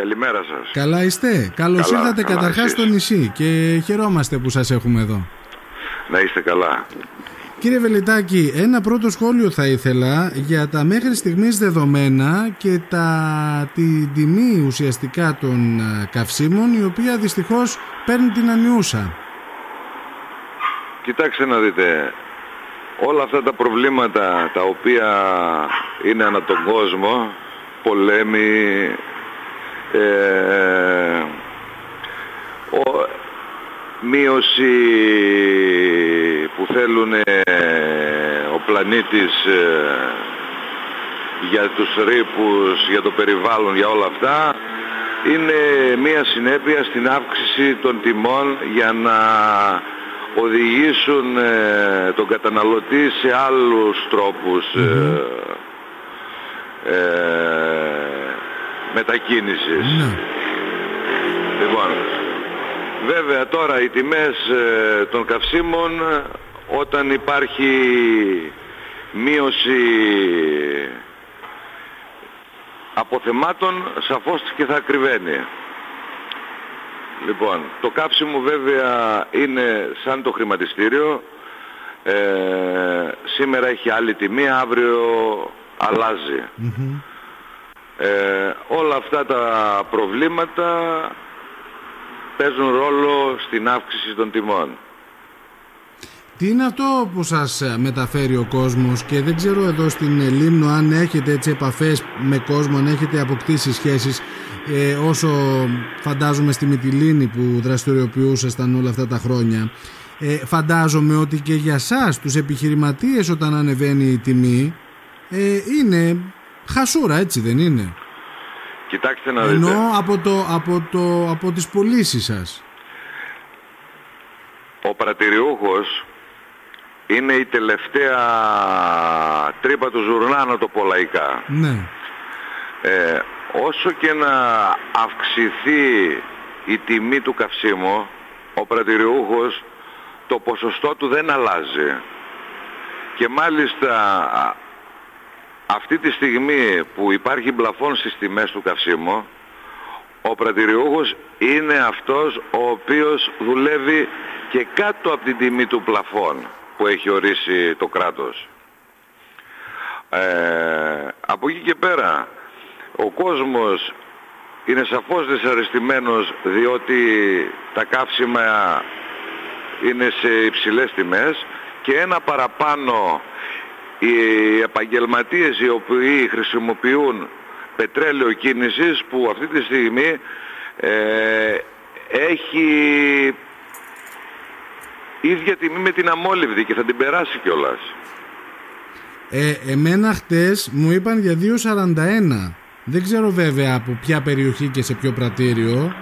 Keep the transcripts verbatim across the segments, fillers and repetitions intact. Καλημέρα σας. Καλά είστε? Καλώς ήρθατε καταρχάς στο νησί και χαιρόμαστε που σας έχουμε εδώ. Να είστε καλά. Κύριε Βελετάκη, ένα πρώτο σχόλιο θα ήθελα για τα μέχρι στιγμής δεδομένα και τα, την τιμή ουσιαστικά των καυσίμων, η οποία δυστυχώς παίρνει την ανιούσα. Κοιτάξτε να δείτε, όλα αυτά τα προβλήματα τα οποία είναι ανά τον κόσμο, πολέμοι, ε, ο, μείωση που θέλουν ο πλανήτης για τους ρήπους, για το περιβάλλον, για όλα αυτά, είναι μία συνέπεια στην αύξηση των τιμών για να οδηγήσουν τον καταναλωτή σε άλλους τρόπους mm-hmm. ε, μετακίνησης. Mm-hmm. Λοιπόν, βέβαια τώρα οι τιμές των καυσίμων, όταν υπάρχει μείωση αποθεμάτων, σαφώς και θα ακριβένει. Λοιπόν, το καύσιμο βέβαια είναι σαν το χρηματιστήριο. Ε, σήμερα έχει άλλη τιμή, αύριο αλλάζει. Mm-hmm. Ε, όλα αυτά τα προβλήματα παίζουν ρόλο στην αύξηση των τιμών. Τι είναι αυτό που σας μεταφέρει ο κόσμος, και δεν ξέρω εδώ στην Λήμνο αν έχετε έτσι επαφές με κόσμο, αν έχετε αποκτήσει σχέσεις, ε, όσο φαντάζομαι στη Μυτιλήνη που δραστηριοποιούσασταν όλα αυτά τα χρόνια. Ε, φαντάζομαι ότι και για σας τους επιχειρηματίες όταν ανεβαίνει η τιμή ε, είναι χασούρα, έτσι δεν είναι? Κοιτάξτε να δείτε. Ενώ από, το, από, το, από τις πωλήσεις σας. Ο πρατηριούχος είναι η τελευταία τρύπα του ζουρνά, να το πω λαϊκά. Ναι. Ε, όσο και να αυξηθεί η τιμή του καυσίμου, ο πρατηριούχος το ποσοστό του δεν αλλάζει. Και μάλιστα αυτή τη στιγμή που υπάρχει μπλαφών στις τιμές του καυσίμου, ο πρατηριούχος είναι αυτός ο οποίος δουλεύει και κάτω από την τιμή του πλαφών που έχει ορίσει το κράτος. Ε, από εκεί και πέρα, ο κόσμος είναι σαφώς δυσαρεστημένος, διότι τα καύσιμα είναι σε υψηλές τιμές, και ένα παραπάνω, οι επαγγελματίες οι οποίοι χρησιμοποιούν πετρέλαιο κίνησης, που αυτή τη στιγμή ε, έχει ίδια τιμή με την αμόλυβδη και θα την περάσει κιόλας. Ε, εμένα χτες μου είπαν για δύο σαράντα ένα. Δεν ξέρω βέβαια από ποια περιοχή και σε ποιο πρατήριο,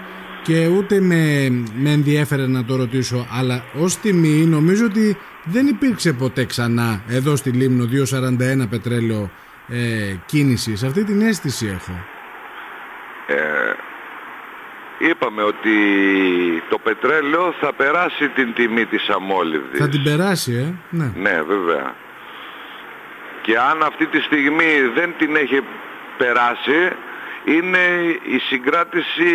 και ούτε με, με ενδιέφερε να το ρωτήσω, αλλά ως τιμή νομίζω ότι δεν υπήρξε ποτέ ξανά εδώ στη Λήμνο δύο σαράντα ένα πετρέλαιο ε, κίνησης. Αυτή την αίσθηση έχω. Ε, είπαμε ότι το πετρέλαιο θα περάσει την τιμή της αμόλυβδης. Θα την περάσει, ε. Ναι, ναι, βέβαια. Και αν αυτή τη στιγμή δεν την έχει περάσει, είναι η συγκράτηση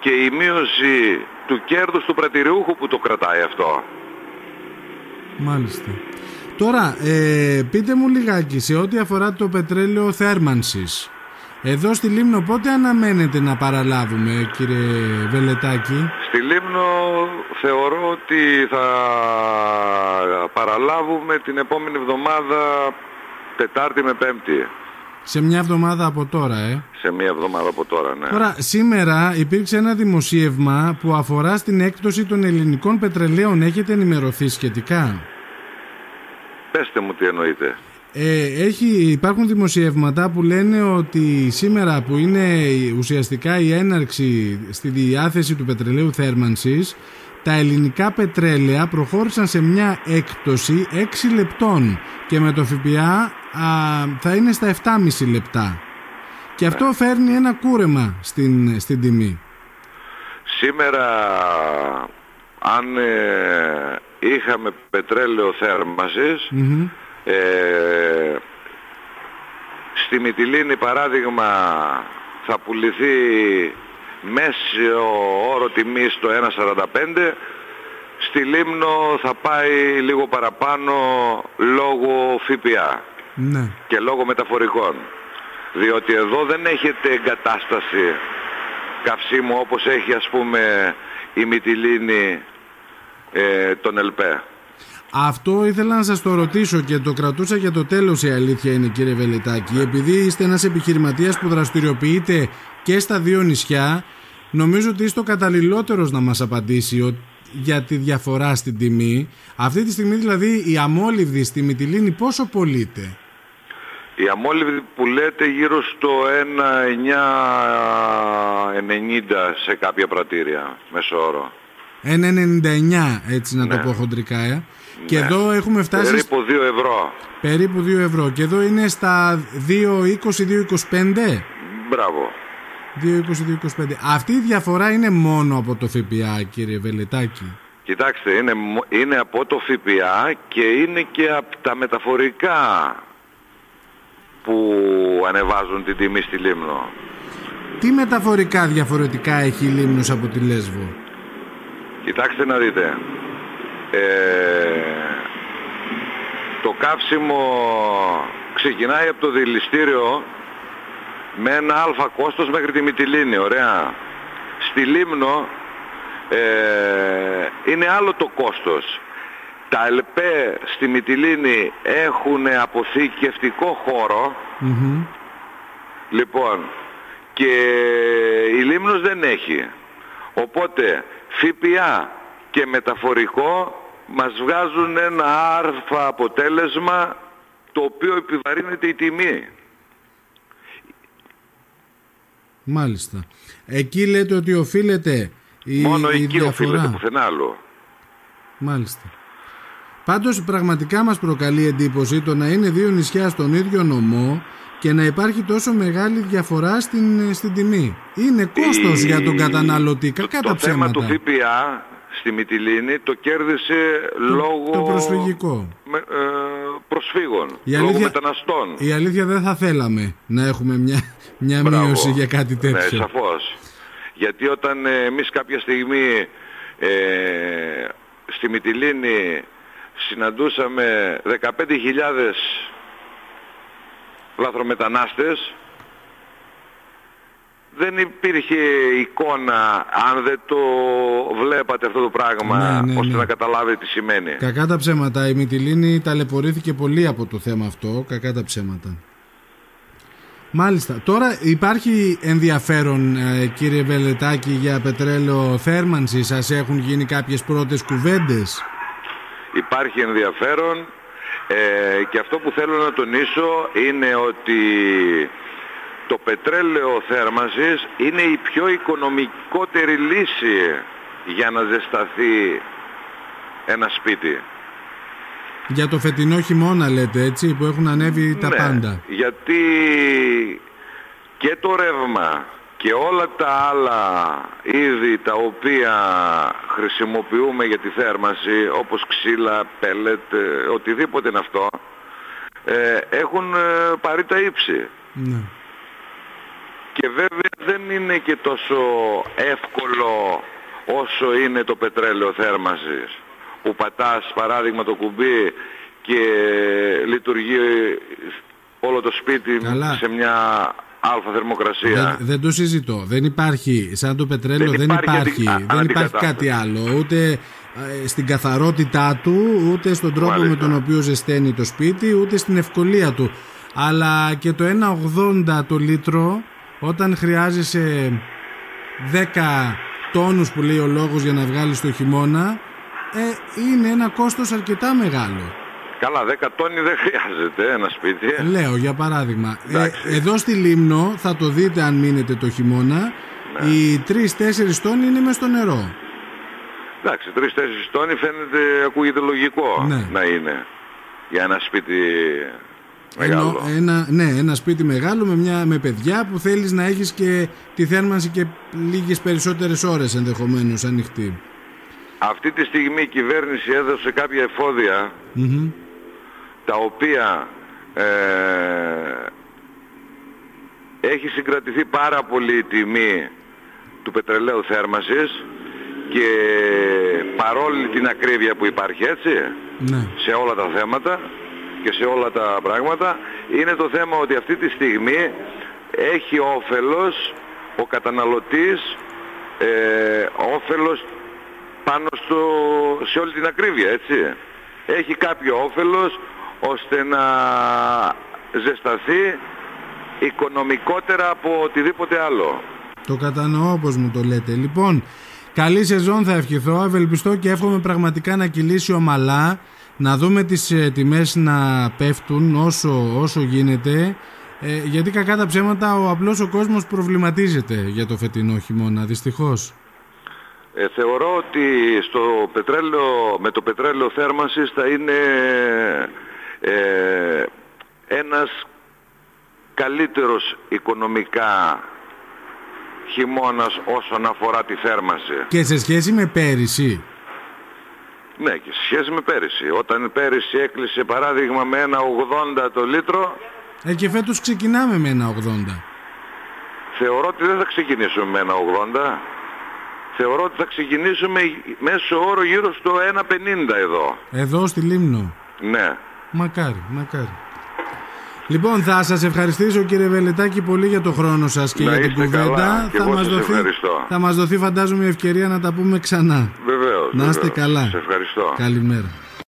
και η μείωση του κέρδους του πρατηριούχου που το κρατάει αυτό. Μάλιστα. Τώρα, ε, πείτε μου λιγάκι σε ό,τι αφορά το πετρέλαιο θέρμανσης. Εδώ στη Λήμνο πότε αναμένεται να παραλάβουμε, κύριε Βελετάκη? Στη Λήμνο θεωρώ ότι θα παραλάβουμε την επόμενη εβδομάδα, Τετάρτη με Πέμπτη. Σε μια εβδομάδα από τώρα, ε. Σε μια εβδομάδα από τώρα, ναι. Τώρα, σήμερα υπήρξε ένα δημοσίευμα που αφορά στην έκπτωση των ελληνικών πετρελαίων. Έχετε ενημερωθεί σχετικά? Πέστε μου τι εννοείτε. Ε, έχει, υπάρχουν δημοσιεύματα που λένε ότι σήμερα, που είναι ουσιαστικά η έναρξη στη διάθεση του πετρελαίου θέρμανσης, τα ελληνικά πετρέλαια προχώρησαν σε μια έκπτωση έξι λεπτών, και με το ΦΠΑ θα είναι στα επτά και μισό λεπτά. Και αυτό φέρνει ένα κούρεμα στην, στην τιμή. Σήμερα, αν ε, είχαμε πετρέλαιο θέρμανσης, mm-hmm. ε, στη Μυτιλήνη παράδειγμα θα πουληθεί μέσο όρο τιμή στο ένα σαράντα πέντε. Στη Λήμνο θα πάει λίγο παραπάνω λόγω ΦΠΑ, ναι, και λόγω μεταφορικών. Διότι εδώ δεν έχετε εγκατάσταση καυσίμου όπως έχει, ας πούμε, η Μυτιλήνη ε, τον ΕΛΠΕ. Αυτό ήθελα να σας το ρωτήσω και το κρατούσα για το τέλος, η αλήθεια είναι, κύριε Βελετάκη. Επειδή είστε ένας επιχειρηματίας που δραστηριοποιείται και στα δύο νησιά, νομίζω ότι είστε ο καταλληλότερος να μας απαντήσει για τη διαφορά στην τιμή. Αυτή τη στιγμή δηλαδή η αμόλυβδη στη Μυτιλήνη πόσο πωλείται? Η αμόλυβδη που λέτε γύρω στο ένα εννιά ενενήντα σε κάποια πρατήρια μέσο όρο. ένα ενενήντα εννιά, έτσι να, ναι, το πω χοντρικά, ε. Και ναι, εδώ έχουμε φτάσει περίπου δύο ευρώ. Περίπου δύο ευρώ. Και εδώ είναι στα δύο είκοσι με δύο είκοσι πέντε. Μπράβο. δύο είκοσι με δύο είκοσι πέντε. Αυτή η διαφορά είναι μόνο από το ΦΠΑ, κύριε Βελετάκη? Κοιτάξτε, είναι, είναι από το ΦΠΑ και είναι και από τα μεταφορικά που ανεβάζουν την τιμή στη Λήμνο. Τι μεταφορικά διαφορετικά έχει η Λήμνος από τη Λέσβο? Κοιτάξτε να δείτε, ε, το καύσιμο ξεκινάει από το δηληστήριο με ένα αλφα κόστος μέχρι τη Μυτιλήνη, ωραία. Στη Λήμνο ε, είναι άλλο το κόστος. Τα ΕΛΠΕ στη Μυτιλήνη έχουν αποθηκευτικό χώρο, mm-hmm, λοιπόν, και η Λήμνος δεν έχει. Οπότε ΦΠΑ και μεταφορικό μας βγάζουν ένα άρφα αποτέλεσμα, το οποίο επιβαρύνεται η τιμή. Μάλιστα. Εκεί λέτε ότι οφείλεται η, μόνο η εκεί διαφορά. Οφείλεται, πουθενά άλλο. Μάλιστα. Πάντως πραγματικά μας προκαλεί εντύπωση το να είναι δύο νησιά στον ίδιο νομό και να υπάρχει τόσο μεγάλη διαφορά στην, στην τιμή. Είναι κόστος η... για τον καταναλωτή, το, κατά το ψέματα. Το θέμα του ΦΠΑ στη Μυτιλήνη το κέρδισε το, λόγω το προσφυγικό. Με, ε, προσφύγων, η λόγω αλήθεια, μεταναστών. Η αλήθεια δεν θα θέλαμε να έχουμε μια, μια μείωση για κάτι τέτοιο. Ναι, σαφώς. Γιατί όταν εμείς κάποια στιγμή ε, στη Μυτιλήνη συναντούσαμε δεκαπέντε χιλιάδες λαθρομετανάστες, δεν υπήρχε εικόνα, αν δεν το βλέπατε αυτό το πράγμα, ναι, ναι, ναι, ώστε να καταλάβετε τι σημαίνει. Κακά τα ψέματα, η Μυτιλήνη ταλαιπωρήθηκε πολύ από το θέμα αυτό, κακά τα ψέματα. Μάλιστα. Τώρα υπάρχει ενδιαφέρον, ε, κύριε Βελετάκη, για πετρέλαιο θέρμανση? Σας έχουν γίνει κάποιες πρώτες κουβέντες? Υπάρχει ενδιαφέρον, ε, και αυτό που θέλω να τονίσω είναι ότι το πετρέλαιο θέρμανσης είναι η πιο οικονομικότερη λύση για να ζεσταθεί ένα σπίτι. Για το φετινό χειμώνα λέτε, έτσι, που έχουν ανέβει τα, ναι, πάντα. Γιατί και το ρεύμα και όλα τα άλλα είδη τα οποία χρησιμοποιούμε για τη θέρμανση, όπως ξύλα, πέλετ, οτιδήποτε είναι αυτό, ε, έχουν πάρει τα ύψη. Ναι. Και βέβαια δεν είναι και τόσο εύκολο όσο είναι το πετρέλαιο θέρμανσης, που πατάς παράδειγμα το κουμπί και λειτουργεί όλο το σπίτι. Καλά. Σε μια αλφα θερμοκρασία. Δεν, δεν το συζητώ. Δεν υπάρχει, σαν το πετρέλαιο δεν, δεν υπάρχει, υπάρχει, δεν υπάρχει κάτι άλλο. Ούτε στην καθαρότητά του, ούτε στον τρόπο, μάλιστα, με τον οποίο ζεσταίνει το σπίτι, ούτε στην ευκολία του. Αλλά και το ένα ογδόντα το λίτρο, όταν χρειάζεσαι δέκα τόνους που λέει ο λόγος για να βγάλεις το χειμώνα, ε, είναι ένα κόστος αρκετά μεγάλο. Καλά, δέκα τόνοι δεν χρειάζεται ένα σπίτι. Λέω για παράδειγμα, ε, εδώ στη Λήμνο θα το δείτε αν μείνετε το χειμώνα, ναι, οι τρεις τέσσερις τόνοι είναι μες στο νερό. Εντάξει, τρεις τέσσερις τόνοι φαίνεται, ακούγεται λογικό, ναι, να είναι για ένα σπίτι μεγάλο. Ενώ, ένα, ναι, ένα σπίτι μεγάλο με, μια, με παιδιά που θέλεις να έχεις και τη θέρμανση και λίγες περισσότερες ώρες ενδεχομένως ανοιχτή. Αυτή τη στιγμή η κυβέρνηση έδωσε κάποια εφόδια, mm-hmm, τα οποία ε, έχει συγκρατηθεί πάρα πολύ η τιμή του πετρελαίου θέρμανσης και παρόλη την ακρίβεια που υπάρχει, έτσι, ναι, σε όλα τα θέματα και σε όλα τα πράγματα, είναι το θέμα ότι αυτή τη στιγμή έχει όφελος ο καταναλωτής, ε, όφελος πάνω στο, σε όλη την ακρίβεια, έτσι. Έχει κάποιο όφελος ώστε να ζεσταθεί οικονομικότερα από οτιδήποτε άλλο. Το κατανοώ όπως μου το λέτε. Λοιπόν, καλή σεζόν θα ευχηθώ, ευελπιστώ και εύχομαι πραγματικά να κυλήσει ομαλά, να δούμε τις τιμές να πέφτουν όσο, όσο γίνεται, ε, γιατί κακά τα ψέματα ο απλός ο κόσμος προβληματίζεται για το φετινό χειμώνα, δυστυχώς. Ε, θεωρώ ότι στο πετρέλαιο, με το πετρέλαιο θέρμανσης θα είναι ε, ένας καλύτερος οικονομικά χειμώνας όσον αφορά τη θέρμανση. Και σε σχέση με πέρυσι. Ναι, και σε σχέση με πέρυσι. Όταν πέρυσι έκλεισε παράδειγμα με ένα ογδόντα το λίτρο. Ε, και φέτος ξεκινάμε με ένα ογδόντα. Θεωρώ ότι δεν θα ξεκινήσουμε με ένα ογδόντα. Θεωρώ ότι θα ξεκινήσουμε μέσω όρο γύρω στο ένα πενήντα εδώ. Εδώ στη Λήμνο. Ναι. Μακάρι, μακάρι. Λοιπόν, θα σας ευχαριστήσω κύριε Βελετάκη πολύ για το χρόνο σας και να για την κουβέντα. Καλά. Θα μας δοθεί, θα μας δοθεί φαντάζομαι η ευκαιρία να τα πούμε ξανά. Βεβαίως. Να είστε καλά. Σας ευχαριστώ. Καλημέρα.